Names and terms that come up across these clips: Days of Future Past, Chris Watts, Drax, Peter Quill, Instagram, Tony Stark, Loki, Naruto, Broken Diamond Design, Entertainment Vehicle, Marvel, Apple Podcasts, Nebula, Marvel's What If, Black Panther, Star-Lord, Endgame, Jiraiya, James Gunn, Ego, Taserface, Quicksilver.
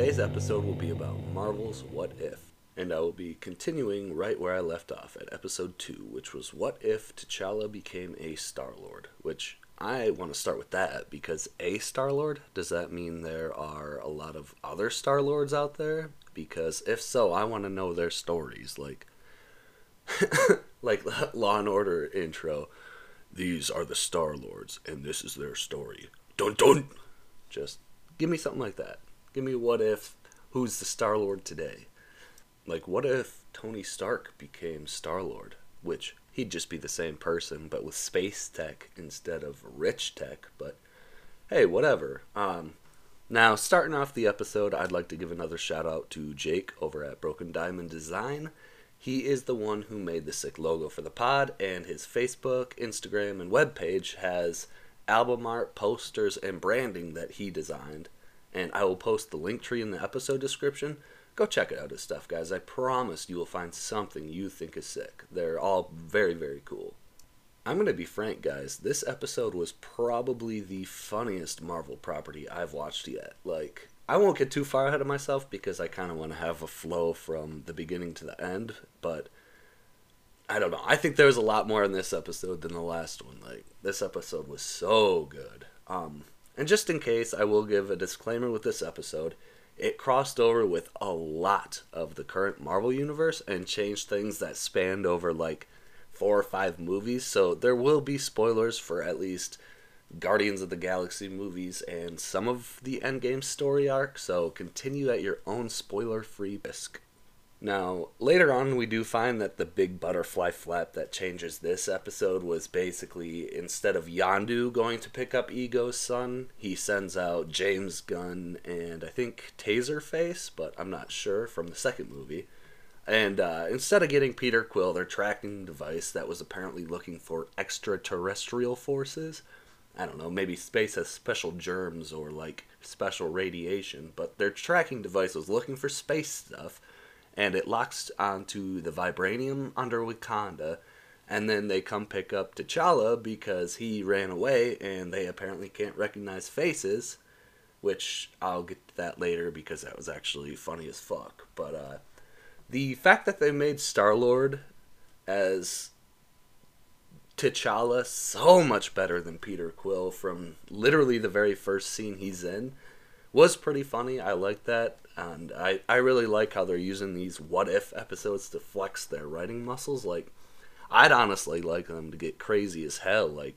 Today's episode will be about Marvel's What If, and I will be continuing right where I left off at episode 2, which was What If T'Challa Became a Star-Lord, which I want to start with that because a Star-Lord, does that mean there are a lot of other Star-Lords out there? Because if so, I want to know their stories, like Law & Order intro. These are the Star-Lords, and this is their story. Dun-dun! Just give me something like that. Give me what if, who's the Star-Lord today? Like, what if Tony Stark became Star-Lord? Which, he'd just be the same person, but with space tech instead of rich tech, but hey, whatever. Now, starting off the episode, I'd like to give another shout-out to Jake over at Broken Diamond Design. He is the one who made the sick logo for the pod, and his Facebook, Instagram, and webpage has album art, posters, and branding that he designed, and I will post the link tree in the episode description. Go check out his stuff, guys. I promise you will find something you think is sick. They're all very, very cool. I'm going to be frank, guys. This episode was probably the funniest Marvel property I've watched yet. Like, I won't get too far ahead of myself because I kind of want to have a flow from the beginning to the end, but I don't know. I think there was a lot more in this episode than the last one. Like, this episode was so good. And just in case, I will give a disclaimer with this episode. It crossed over with a lot of the current Marvel universe and changed things that spanned over like 4 or 5 movies. So there will be spoilers for at least Guardians of the Galaxy movies and some of the Endgame story arc. So continue at your own spoiler-free risk. Now, later on we do find that the big butterfly flap that changes this episode was basically, instead of Yondu going to pick up Ego's son, he sends out James Gunn and I think Taserface, but I'm not sure, from the second movie. And instead of getting Peter Quill, their tracking device that was apparently looking for extraterrestrial forces, I don't know, maybe space has special germs or like special radiation, but their tracking device was looking for space stuff, and it locks onto the vibranium under Wakanda, and then they come pick up T'Challa because he ran away, and they apparently can't recognize faces, which I'll get to that later because that was actually funny as fuck. But the fact that they made Star-Lord as T'Challa so much better than Peter Quill from literally the very first scene he's in was pretty funny. I like that. And I really like how they're using these what-if episodes to flex their writing muscles. Like, I'd honestly like them to get crazy as hell. Like,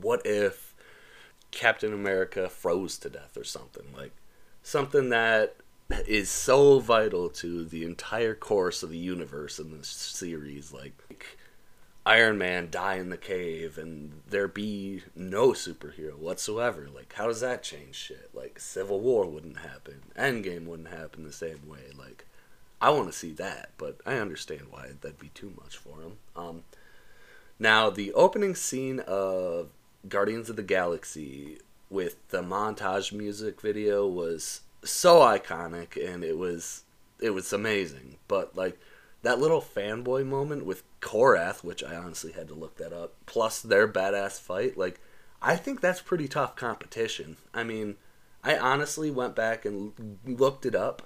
what if Captain America froze to death or something? Like, something that is so vital to the entire course of the universe in this series. Like Iron Man die in the cave and there be no superhero whatsoever. Like, how does that change shit? Like, Civil War wouldn't happen. Endgame wouldn't happen the same way. Like, I want to see that, but I understand why that'd be too much for him. Now, the opening scene of Guardians of the Galaxy with the montage music video was so iconic, and it was amazing. But, like, that little fanboy moment with Korath, which I honestly had to look that up, plus their badass fight, like, I think that's pretty tough competition. I mean, I honestly went back and looked it up,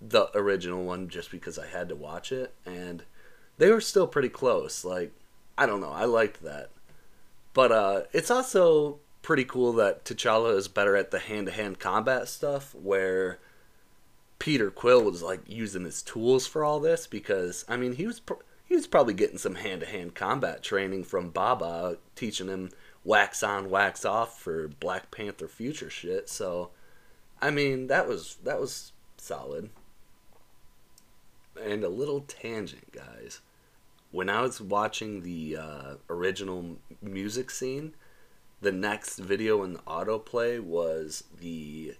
the original one, just because I had to watch it, and they were still pretty close. Like, I don't know, I liked that. But it's also pretty cool that T'Challa is better at the hand-to-hand combat stuff, where Peter Quill was, like, using his tools for all this because, I mean, he was probably getting some hand-to-hand combat training from Baba, teaching him wax on, wax off for Black Panther future shit. So, I mean, that was solid. And a little tangent, guys. When I was watching the original music scene, the next video in the autoplay was the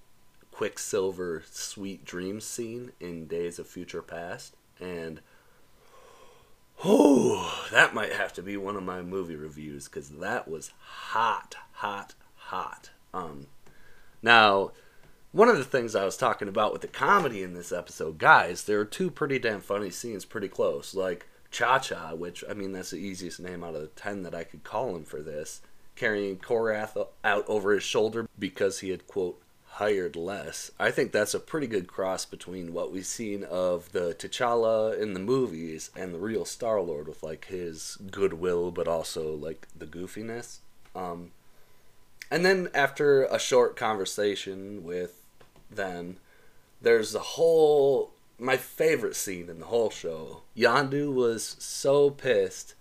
Quicksilver Sweet Dream scene in Days of Future Past, and oh, that might have to be one of my movie reviews because that was hot. Now, one of the things I was talking about with the comedy in this episode, guys, there are 2 pretty damn funny scenes pretty close, like Cha-Cha, which, I mean, that's the easiest name out of the 10 that I could call him for this, carrying Korath out over his shoulder because he had, quote, tired less. I think that's a pretty good cross between what we've seen of the T'Challa in the movies and the real Star-Lord with, like, his goodwill, but also, like, the goofiness. And then after a short conversation with them, there's the whole... My favorite scene in the whole show. Yondu was so pissed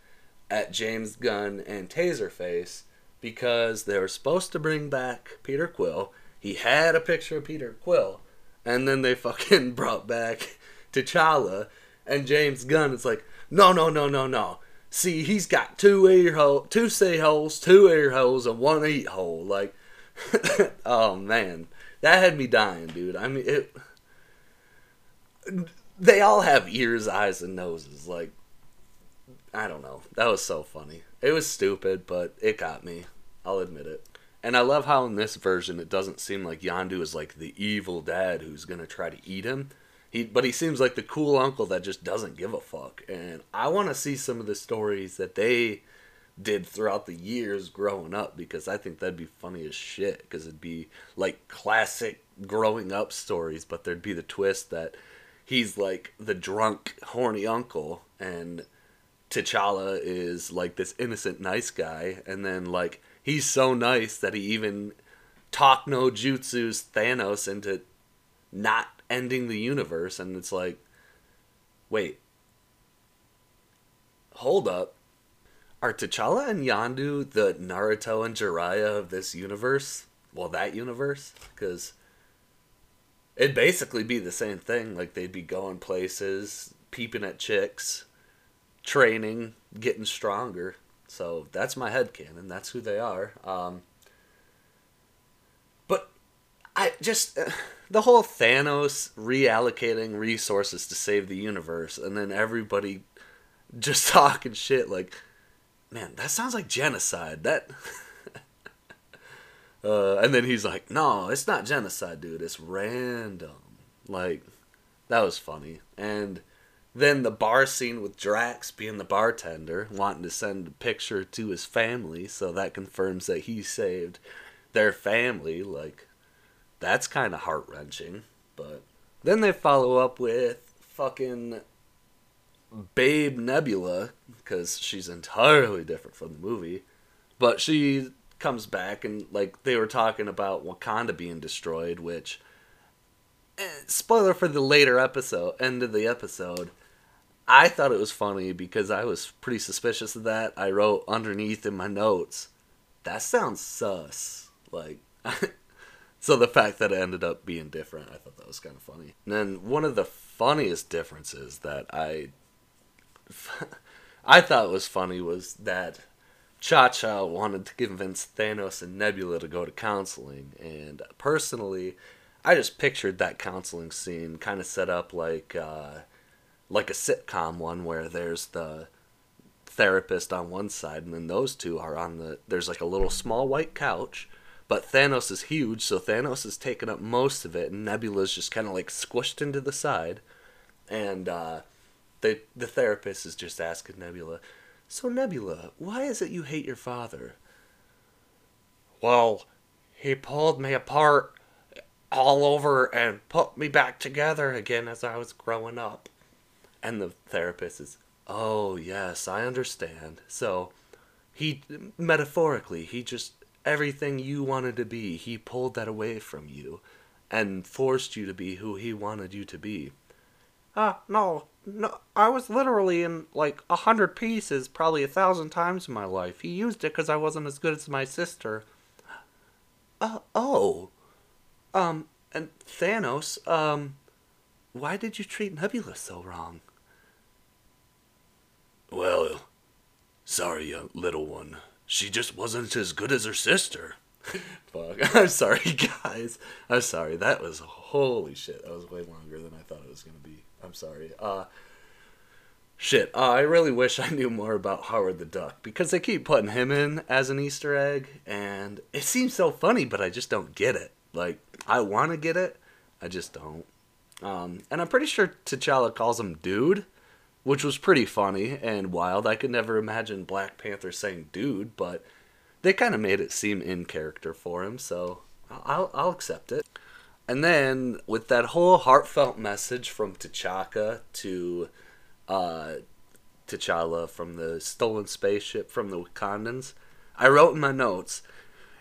at James Gunn and Taserface because they were supposed to bring back Peter Quill. He had a picture of Peter Quill, and then they fucking brought back T'Challa, and James Gunn is like, no. See, he's got two ear holes, and one eat hole. Like, oh man, that had me dying, dude. I mean, it... They all have ears, eyes, and noses. Like, I don't know. That was so funny. It was stupid, but it got me. I'll admit it. And I love how in this version it doesn't seem like Yondu is like the evil dad who's going to try to eat him. But he seems like the cool uncle that just doesn't give a fuck. And I want to see some of the stories that they did throughout the years growing up, because I think that'd be funny as shit, because it'd be like classic growing up stories, but there'd be the twist that he's like the drunk, horny uncle, and T'Challa is like this innocent, nice guy. And then, like, he's so nice that he even talk no jutsus Thanos into not ending the universe. And it's like, wait, hold up. Are T'Challa and Yondu the Naruto and Jiraiya of this universe? Well, that universe? Because... it'd basically be the same thing. Like, they'd be going places, peeping at chicks, training, getting stronger. So that's my headcanon. That's who they are. But I just... the whole Thanos reallocating resources to save the universe, and then everybody just talking shit like, man, that sounds like genocide. That... and then he's like, no, it's not genocide, dude. It's random. Like, that was funny. And then the bar scene with Drax being the bartender, wanting to send a picture to his family, so that confirms that he saved their family. Like, that's kind of heart-wrenching. But then they follow up with fucking Babe Nebula, because she's entirely different from the movie. But she... comes back, and like they were talking about Wakanda being destroyed, which spoiler for the later episode, end of the episode, I thought it was funny because I was pretty suspicious of that. I wrote underneath in my notes, that sounds sus. Like, so the fact that it ended up being different, I thought that was kind of funny. And then one of the funniest differences that I thought was funny was that T'Chaka wanted to convince Thanos and Nebula to go to counseling, and personally, I just pictured that counseling scene kind of set up like a sitcom one where there's the therapist on one side, and then those two are on the... there's like a little small white couch, but Thanos is huge, so Thanos is taking up most of it, and Nebula's just kind of like squished into the side, and the therapist is just asking Nebula, so Nebula, why is it you hate your father? Well, he pulled me apart all over and put me back together again as I was growing up. And the therapist is, oh yes, I understand. So, he, metaphorically, he just, everything you wanted to be, he pulled that away from you and forced you to be who he wanted you to be. No, I was literally in, like, 100 pieces, probably 1,000 times in my life. He used it because I wasn't as good as my sister. And Thanos, why did you treat Nebula so wrong? Well, sorry, little one. She just wasn't as good as her sister. Fuck, I'm sorry, guys. I'm sorry, that was, holy shit, that was way longer than I thought it was going to be. I'm sorry. I really wish I knew more about Howard the Duck, because they keep putting him in as an Easter egg, and it seems so funny, but I just don't get it. Like, I want to get it, I just don't. And I'm pretty sure T'Challa calls him dude, which was pretty funny and wild. I could never imagine Black Panther saying dude, but they kind of made it seem in character for him, so I'll accept it. And then with that whole heartfelt message from T'Chaka to T'Challa from the stolen spaceship from the Wakandans, I wrote in my notes,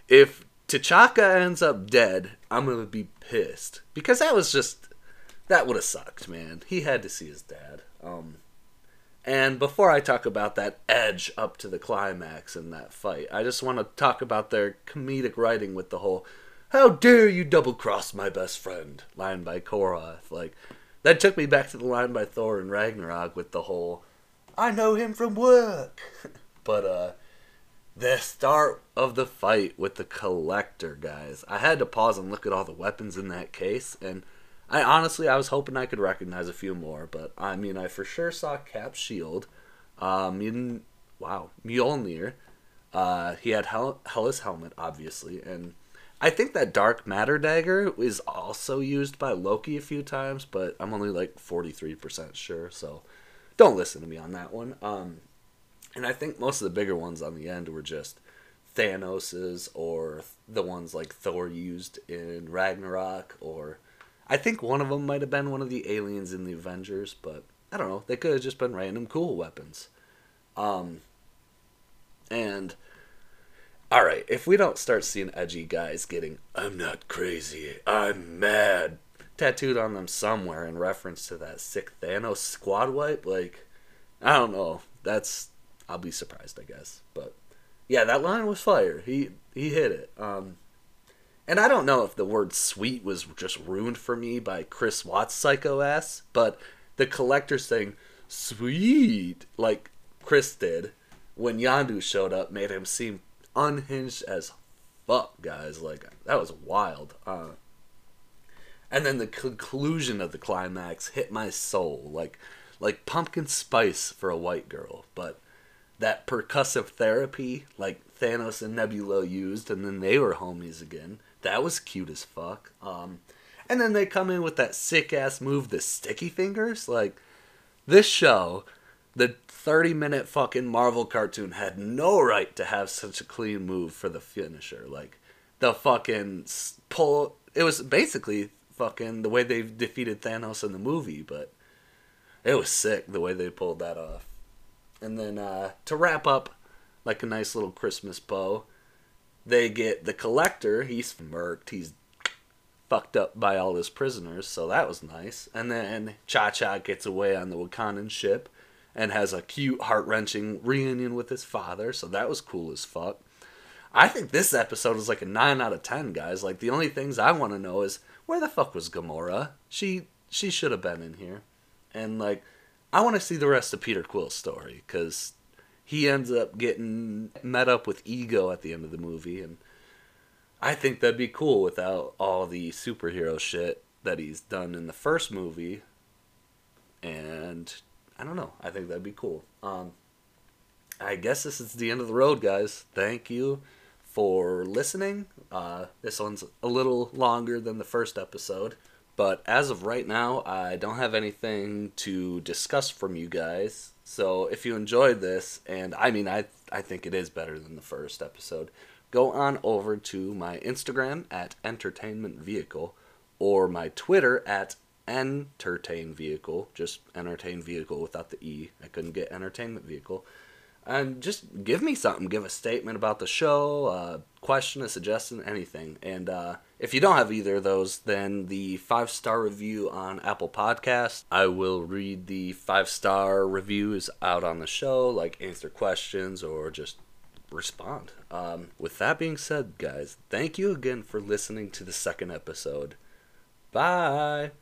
if T'Chaka ends up dead, I'm going to be pissed. Because that was just, that would have sucked, man. He had to see his dad. And before I talk about that edge up to the climax in that fight, I just want to talk about their comedic writing with the whole, how dare you double-cross my best friend, line by Korath. Like, that took me back to the line by Thor and Ragnarok with the whole, I know him from work. But, the start of the fight with the Collector, guys. I had to pause and look at all the weapons in that case, and I was hoping I could recognize a few more, but I mean, I for sure saw Cap's shield, Mjolnir, he had Hela's helmet, obviously, and I think that Dark Matter dagger is also used by Loki a few times, but I'm only like 43% sure, so don't listen to me on that one. And I think most of the bigger ones on the end were just Thanos's or the ones like Thor used in Ragnarok, or I think one of them might have been one of the aliens in the Avengers, but I don't know. They could have just been random cool weapons. All right, if we don't start seeing edgy guys getting, I'm not crazy, I'm mad, tattooed on them somewhere in reference to that sick Thanos squad wipe, like, I don't know. I'll be surprised, I guess. But, yeah, that line was fire. He hit it. And I don't know if the word sweet was just ruined for me by Chris Watts' psycho ass, but the Collector saying, sweet, like Chris did when Yondu showed up, made him seem unhinged as fuck, guys. Like, that was wild. And then the conclusion of the climax hit my soul. Like pumpkin spice for a white girl, but that percussive therapy like Thanos and Nebula used, and then they were homies again, that was cute as fuck. And then they come in with that sick-ass move, the sticky fingers. Like, this show, the 30-minute fucking Marvel cartoon had no right to have such a clean move for the finisher. Like, the fucking pull, it was basically fucking the way they defeated Thanos in the movie, but it was sick the way they pulled that off. And then to wrap up like a nice little Christmas bow, they get the Collector. He's murked. He's fucked up by all his prisoners, so that was nice. And then Cha-Cha gets away on the Wakandan ship and has a cute, heart-wrenching reunion with his father, so that was cool as fuck. I think this episode is like a 9 out of 10, guys. Like, the only things I want to know is, where the fuck was Gamora? She should have been in here. And, like, I want to see the rest of Peter Quill's story, because he ends up getting met up with Ego at the end of the movie, and I think that'd be cool without all the superhero shit that he's done in the first movie, and I don't know. I think that'd be cool. I guess this is the end of the road, guys. Thank you for listening. This one's a little longer than the first episode. But as of right now, I don't have anything to discuss from you guys. So if you enjoyed this, and I mean, I think it is better than the first episode, go on over to my Instagram at Entertainment Vehicle, or my Twitter at Entertain Vehicle, just Entertain Vehicle without the E. I couldn't get Entertainment Vehicle. And just give me something. Give a statement about the show, a question, a suggestion, anything. And if you don't have either of those, then the 5-star review on Apple Podcasts. I will read the 5-star reviews out on the show, like answer questions or just respond. With that being said, guys, thank you again for listening to the second episode. Bye!